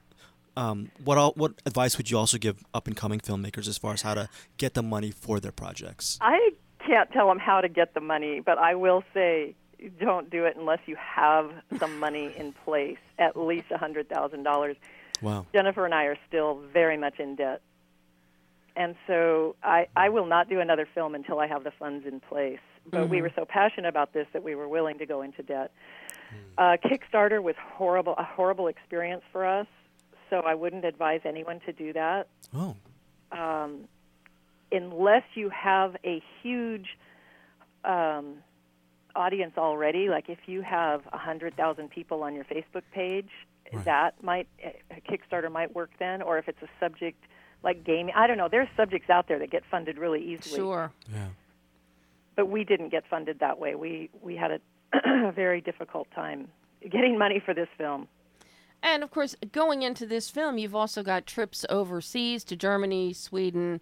what advice would you also give up-and-coming filmmakers as far as how to get the money for their projects? I can't tell them how to get the money, but I will say don't do it unless you have some money in place, at least $100,000. Wow. Jennifer and I are still very much in debt. And so I will not do another film until I have the funds in place. But mm-hmm. we were so passionate about this that we were willing to go into debt. Kickstarter was a horrible experience for us, so I wouldn't advise anyone to do that. Oh. Unless you have a huge audience already, like if you have 100,000 people on your Facebook page, right. Kickstarter might work then, or if it's a subject like gaming. I don't know. There's subjects out there that get funded really easily. Sure. Yeah. But we didn't get funded that way. We had a very difficult time getting money for this film. And, of course, going into this film, you've also got trips overseas to Germany, Sweden,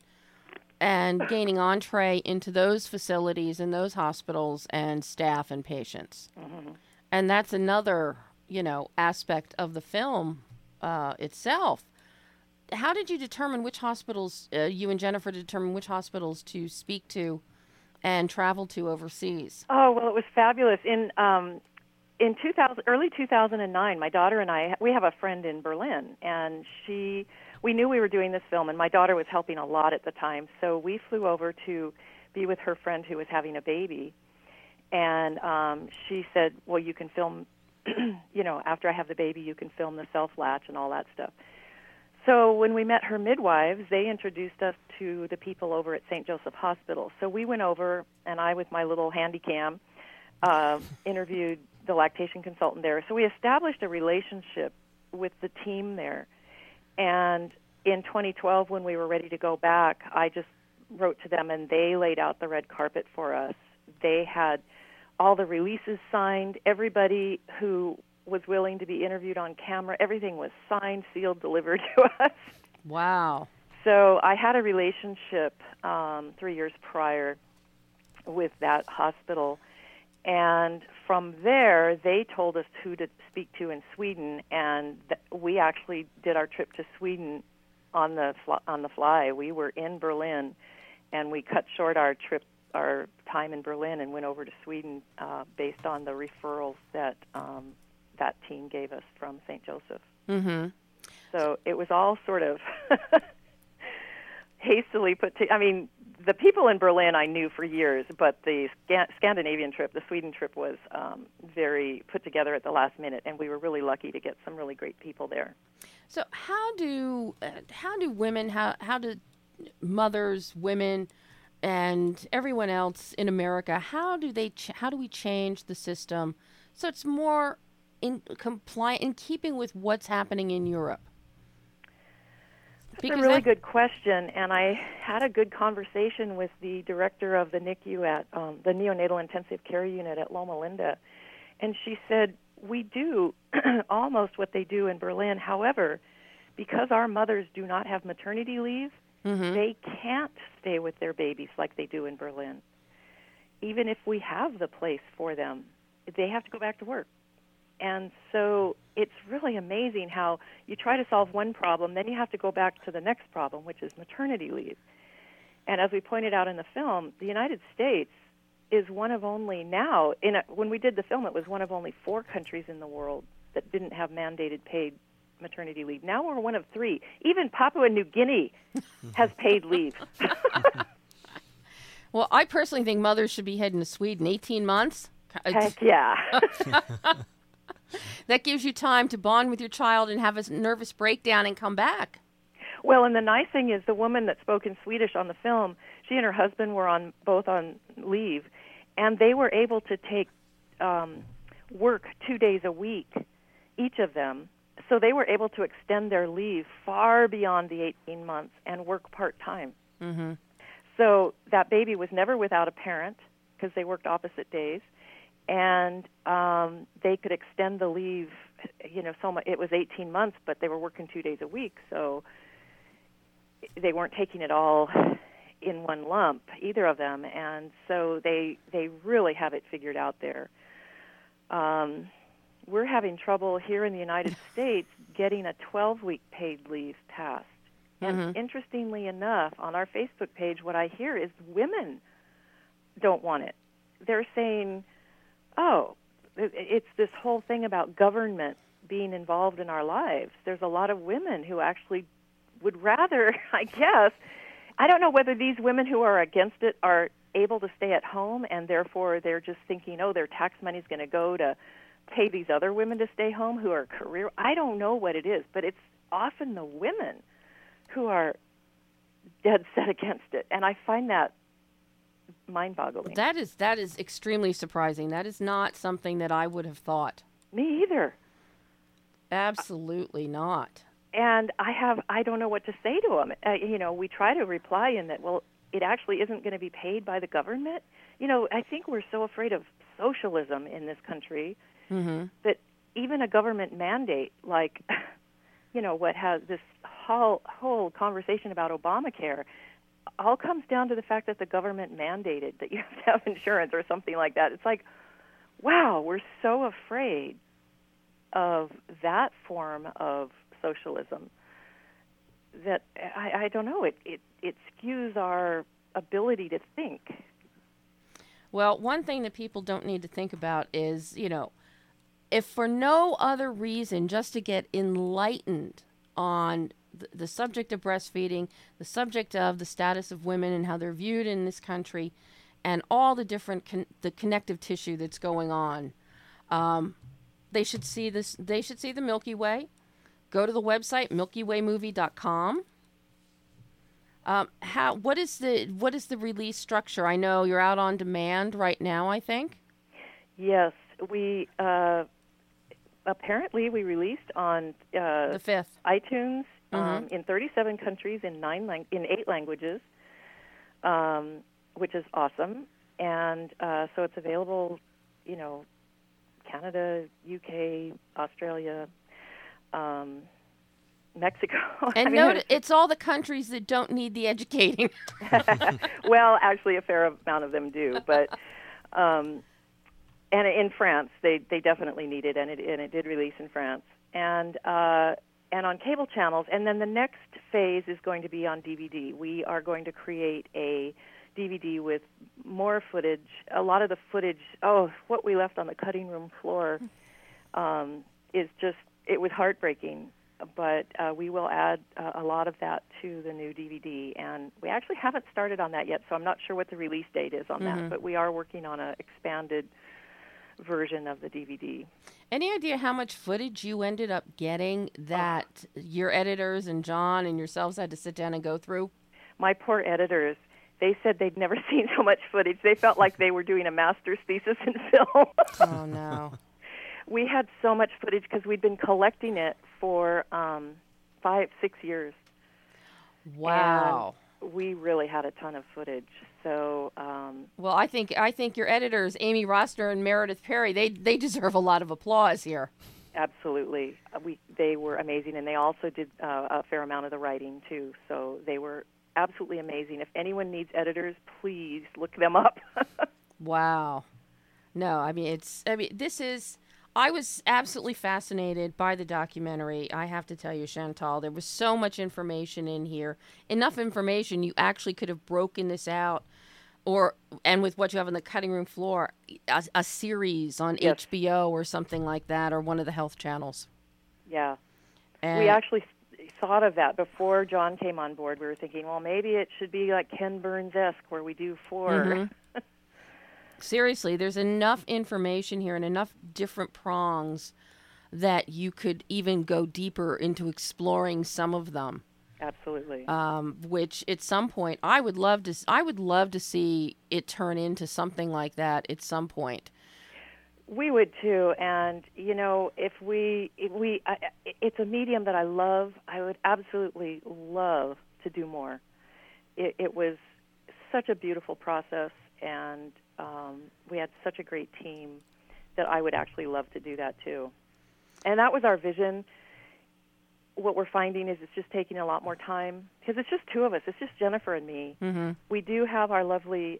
and gaining entree into those facilities and those hospitals and staff and patients. Mm-hmm. And that's another aspect of the film itself. How did you determine which hospitals, you and Jennifer determined which hospitals to speak to and travel to overseas? Oh, well, it was fabulous. In early 2009, my daughter and I, we have a friend in Berlin, and we knew we were doing this film, and my daughter was helping a lot at the time, so we flew over to be with her friend who was having a baby, and she said, well, you can film after I have the baby, you can film the self-latch and all that stuff. So when we met her midwives, they introduced us to the people over at St. Joseph Hospital. So we went over, and I, with my little handycam, interviewed the lactation consultant there. So we established a relationship with the team there. And in 2012, when we were ready to go back, I just wrote to them, and they laid out the red carpet for us. They had all the releases signed, everybody who was willing to be interviewed on camera, everything was signed, sealed, delivered to us. Wow. So I had a relationship 3 years prior with that hospital. And from there, they told us who to speak to in Sweden, and we actually did our trip to Sweden on the fly. We were in Berlin, and we cut short our time in Berlin and went over to Sweden based on the referrals that that team gave us from St. Joseph. Mm-hmm. So it was all sort of hastily put together. I mean, the people in Berlin I knew for years, but the Scandinavian trip, the Sweden trip, was very put together at the last minute, and we were really lucky to get some really great people there. So how do women, how do mothers, women, and everyone else in America, how do we change the system so it's more in keeping with what's happening in Europe? That's a really good question, and I had a good conversation with the director of the NICU at the Neonatal Intensive Care Unit at Loma Linda, and she said, we do almost what they do in Berlin. However, because our mothers do not have maternity leave, mm-hmm. they can't stay with their babies like they do in Berlin. Even if we have the place for them, they have to go back to work. And so it's really amazing how you try to solve one problem, then you have to go back to the next problem, which is maternity leave. And as we pointed out in the film, the United States is one of only now, when we did the film, it was one of only 4 countries in the world that didn't have mandated paid maternity leave. Now we're one of 3. Even Papua New Guinea has paid leave. Well, I personally think mothers should be heading to Sweden. 18 months? Heck yeah. That gives you time to bond with your child and have a nervous breakdown and come back. Well, and the nice thing is the woman that spoke in Swedish on the film, she and her husband were both on leave, and they were able to take work 2 days a week, each of them. So they were able to extend their leave far beyond the 18 months and work part-time. Mm-hmm. So that baby was never without a parent because they worked opposite days. And they could extend the leave, so much. It was 18 months, but they were working 2 days a week, so they weren't taking it all in one lump, either of them. And so they really have it figured out there. We're having trouble here in the United States getting a 12-week paid leave passed. Mm-hmm. And interestingly enough, on our Facebook page, what I hear is women don't want it. They're saying, oh, it's this whole thing about government being involved in our lives. There's a lot of women who actually would rather, I guess, I don't know whether these women who are against it are able to stay at home and therefore they're just thinking, oh, their tax money's going to go to pay these other women to stay home who are career. I don't know what it is, but it's often the women who are dead set against it, and I find that mind-boggling. That is extremely surprising. That is not something that I would have thought. Me either. Absolutely not. And I don't know what to say to them. We try to reply in that, well, it actually isn't going to be paid by the government. I think we're so afraid of socialism in this country mm-hmm. that even a government mandate like, what has this whole conversation about Obamacare all comes down to the fact that the government mandated that you have to have insurance or something like that. It's like, wow, we're so afraid of that form of socialism that I don't know. It skews our ability to think. Well, one thing that people don't need to think about is, if for no other reason, just to get enlightened on the subject of breastfeeding, the subject of the status of women and how they're viewed in this country, and all the different the connective tissue that's going on. They should see this. They should see the Milky Way. Go to the website MilkyWayMovie.com. What is the release structure? I know you're out on demand right now, I think. Yes, we. Apparently, we released on the 5th iTunes. Mm-hmm. In 37 countries in 8 languages, which is awesome. And so it's available, Canada, UK, Australia, Mexico. And it's all the countries that don't need the educating. Well, actually, a fair amount of them do, but. And in France, they definitely need it, and it did release in France. And on cable channels. And then the next phase is going to be on DVD. We are going to create a DVD with more footage, a lot of the footage, what we left on the cutting room floor is just, it was heartbreaking but we will add a lot of that to the new DVD. And we actually haven't started on that yet, so I'm not sure what the release date is on that, but we are working on an expanded version of the DVD. Any idea how much footage you ended up getting that your editors and John and yourselves had to sit down and go through? My poor editors. They said they'd never seen so much footage. They felt like they were doing a master's thesis in film. Oh, no. We had so much footage because we'd been collecting it for 5-6 years. Wow. And we really had a ton of footage. So, well, I think your editors, Amy Rosner and Meredith Perry, they deserve a lot of applause here. Absolutely. They were amazing, and they also did a fair amount of the writing, too. So they were absolutely amazing. If anyone needs editors, please look them up. Wow. No, I was absolutely fascinated by the documentary. I have to tell you, Chantal, there was so much information in here. Enough information you actually could have broken this out, and with what you have on the cutting room floor, a series on HBO or something like that, or one of the health channels. Yeah. And we actually thought of that before John came on board. We were thinking, well, maybe it should be like Ken Burns-esque, where we do 4. Mm-hmm. Seriously, there's enough information here and enough different prongs that you could even go deeper into exploring some of them. Absolutely. Which at some point I would love to see it turn into something like that at some point. We would too, and you know, if we it's a medium that I love. I would absolutely love to do more. It was such a beautiful process, and we had such a great team that I would actually love to do that too. And that was our vision. What we're finding is it's just taking a lot more time because it's just two of us. It's just Jennifer and me. Mm-hmm. We do have our lovely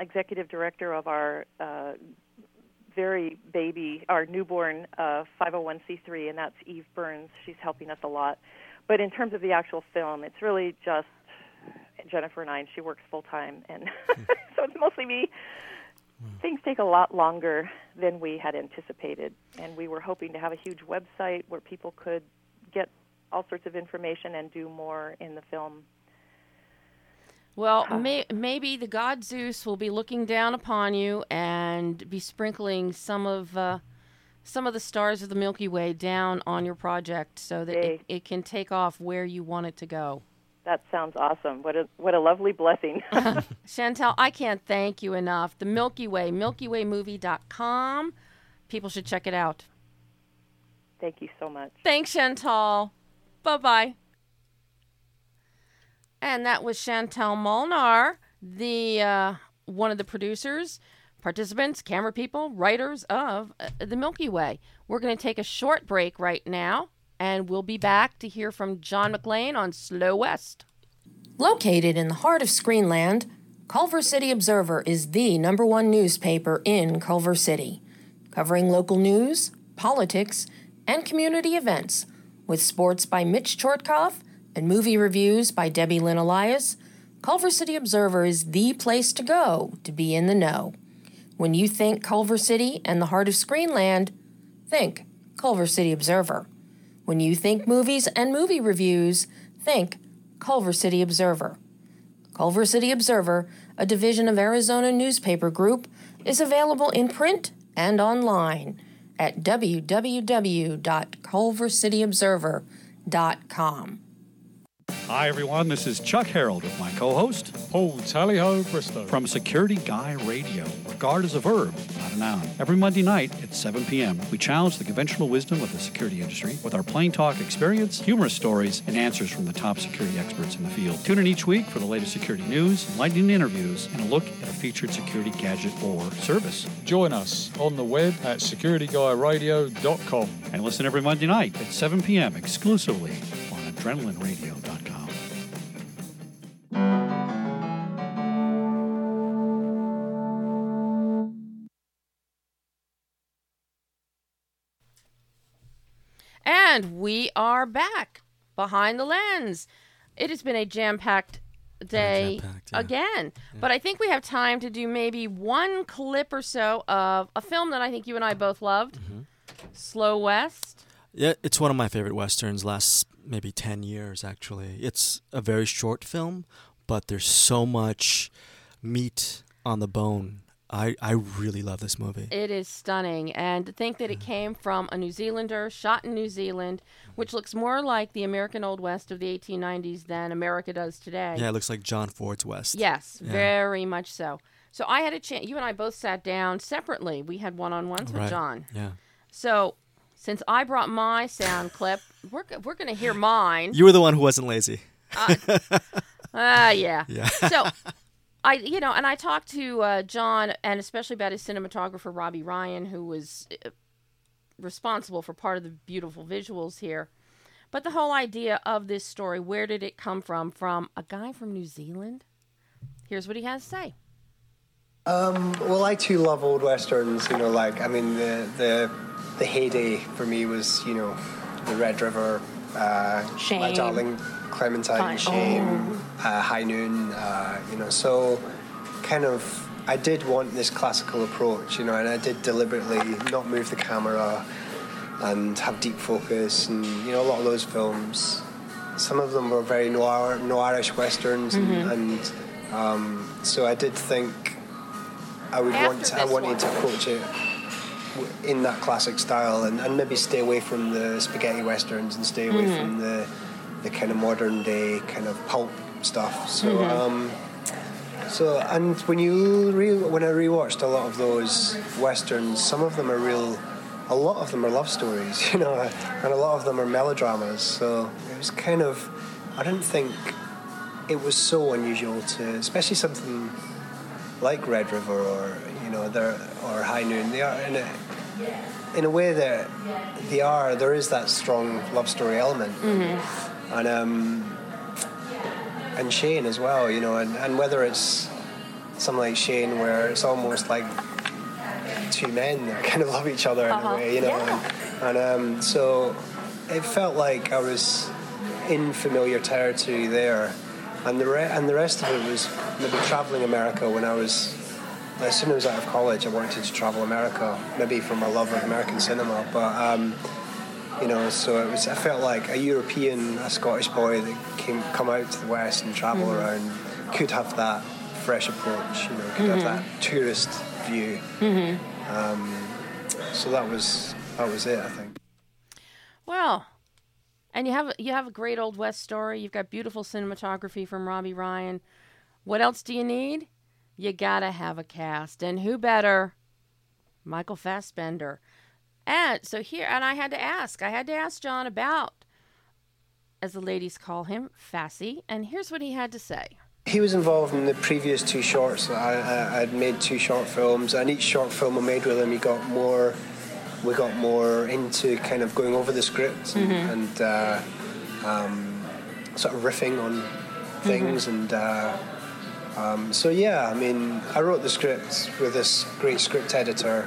executive director of our newborn 501c3, and that's Eve Burns. She's helping us a lot. But in terms of the actual film, it's really just Jennifer and I, and she works full-time, and so it's mostly me. Things take a lot longer than we had anticipated, and we were hoping to have a huge website where people could get all sorts of information and do more in the film. Well, maybe the god Zeus will be looking down upon you and be sprinkling some of the stars of the Milky Way down on your project so that it can take off where you want it to go. That sounds awesome. What a lovely blessing. Chantal, I can't thank you enough. The Milky Way, MilkyWayMovie.com. People should check it out. Thank you so much. Thanks, Chantal. Bye-bye. And that was Chantal Molnar, the one of the producers, participants, camera people, writers of The Milky Way. We're going to take a short break right now, and we'll be back to hear from John McLean on Slow West. Located in the heart of Screenland, Culver City Observer is the #1 newspaper in Culver City, covering local news, politics, and community events, with sports by Mitch Chortkoff and movie reviews by Debbie Lynn Elias. Culver City Observer is the place to go to be in the know. When you think Culver City and the heart of Screenland, think Culver City Observer. When you think movies and movie reviews, think Culver City Observer. Culver City Observer, a division of Arizona Newspaper Group, is available in print and online at www.culvercityobserver.com. Hi, everyone. This is Chuck Harold with my co-host, Ho Tally Ho Bristow, from Security Guy Radio. Regard is a verb, not a noun. Every Monday night at 7 p.m., we challenge the conventional wisdom of the security industry with our plain talk experience, humorous stories, and answers from the top security experts in the field. Tune in each week for the latest security news, enlightening interviews, and a look at a featured security gadget or service. Join us on the web at securityguyradio.com. And listen every Monday night at 7 p.m. exclusively on adrenalineradio.com. And we are back behind the lens. It has been a jam-packed day again. Yeah. But I think we have time to do maybe one clip or so of a film that I think you and I both loved, Slow West. Yeah, it's one of my favorite Westerns, last maybe 10 years, actually. It's a very short film, but there's so much meat on the bone. I really love this movie. It is stunning. And to think that it came from a New Zealander, shot in New Zealand, which looks more like the American Old West of the 1890s than America does today. Yeah, it looks like John Ford's West. Yes, yeah. Very much so. So I had a chance, you and I both sat down separately. We had one-on-ones with John. Yeah. So since I brought my sound clip, we're going to hear mine. You were the one who wasn't lazy. Yeah. So, I talked to John, and especially about his cinematographer, Robbie Ryan, who was responsible for part of the beautiful visuals here. But the whole idea of this story, where did it come from? From a guy from New Zealand? Here's what he has to say. Well, I too love old Westerns, the heyday for me was, the Red River, Shame. My Darling Clementine, Shame, High Noon, so kind of I did want this classical approach, and I did deliberately not move the camera and have deep focus and, a lot of those films, some of them were very noirish Westerns, mm-hmm. and so I did think I wanted to approach it in that classic style and maybe stay away from the spaghetti Westerns and stay away mm-hmm. from the kind of modern day kind of pulp stuff. So, mm-hmm. And when I rewatched a lot of those Westerns, some of them are real, a lot of them are love stories, and a lot of them are melodramas. So it was kind of, I didn't think it was so unusual to, especially something like Red River or, or High Noon, they are in a way that there is that strong love story element, mm-hmm. and Shane as well, and whether it's something like Shane where it's almost like two men that kind of love each other in a way, and so it felt like I was in familiar territory there, and the rest of it was maybe traveling America when I was. As soon as I was out of college, I wanted to travel America, maybe for my love of American cinema. But, so it was. I felt like a European, a Scottish boy that come out to the West and travel mm-hmm. around could have that fresh approach, could mm-hmm. have that tourist view. Mm-hmm. So that was it, I think. Well, and you have a great Old West story. You've got beautiful cinematography from Robbie Ryan. What else do you need? You gotta have a cast, and who better? Michael Fassbender. And so here, and I had to ask John about, as the ladies call him, Fassy, and here's what he had to say. He was involved in the previous two shorts. I'd made two short films, and each short film I made with him, we got more into kind of going over the script mm-hmm. and sort of riffing on things mm-hmm. I wrote the script with this great script editor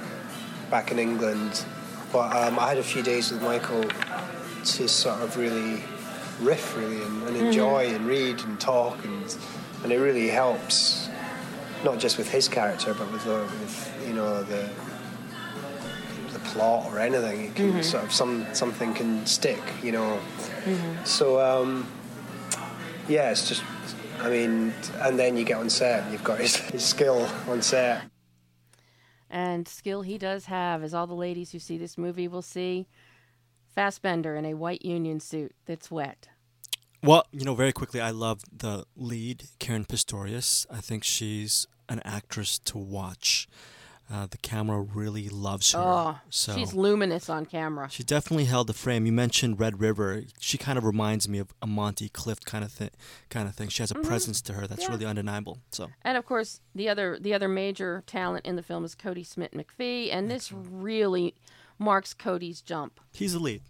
back in England, but I had a few days with Michael to sort of really riff, really, and enjoy mm-hmm. and read and talk, and it really helps, not just with his character, but with the plot or anything. It can mm-hmm. sort of something can stick, Mm-hmm. So it's just. And then you get on set and you've got his skill on set. And skill he does have, as all the ladies who see this movie will see. Fassbender in a white union suit that's wet. Well, very quickly, I love the lead, Karen Pistorius. I think she's an actress to watch. The camera really loves her. Oh, so she's luminous on camera. She definitely held the frame. You mentioned Red River. She kind of reminds me of a Monty Clift kind of thing. She has a mm-hmm. presence to her that's really undeniable. So, and of course, the other major talent in the film is Cody Smith-McPhee, and this really marks Cody's jump. He's the lead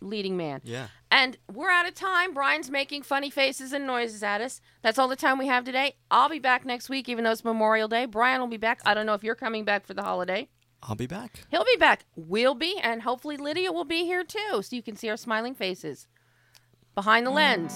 leading man. Yeah. And we're out of time. Brian's making funny faces and noises at us. That's all the time we have today. I'll be back next week, even though it's Memorial Day. Brian will be back. I don't know if you're coming back for the holiday. I'll be back. He'll be back. We'll be, and hopefully Lydia will be here too, so you can see our smiling faces behind the lens.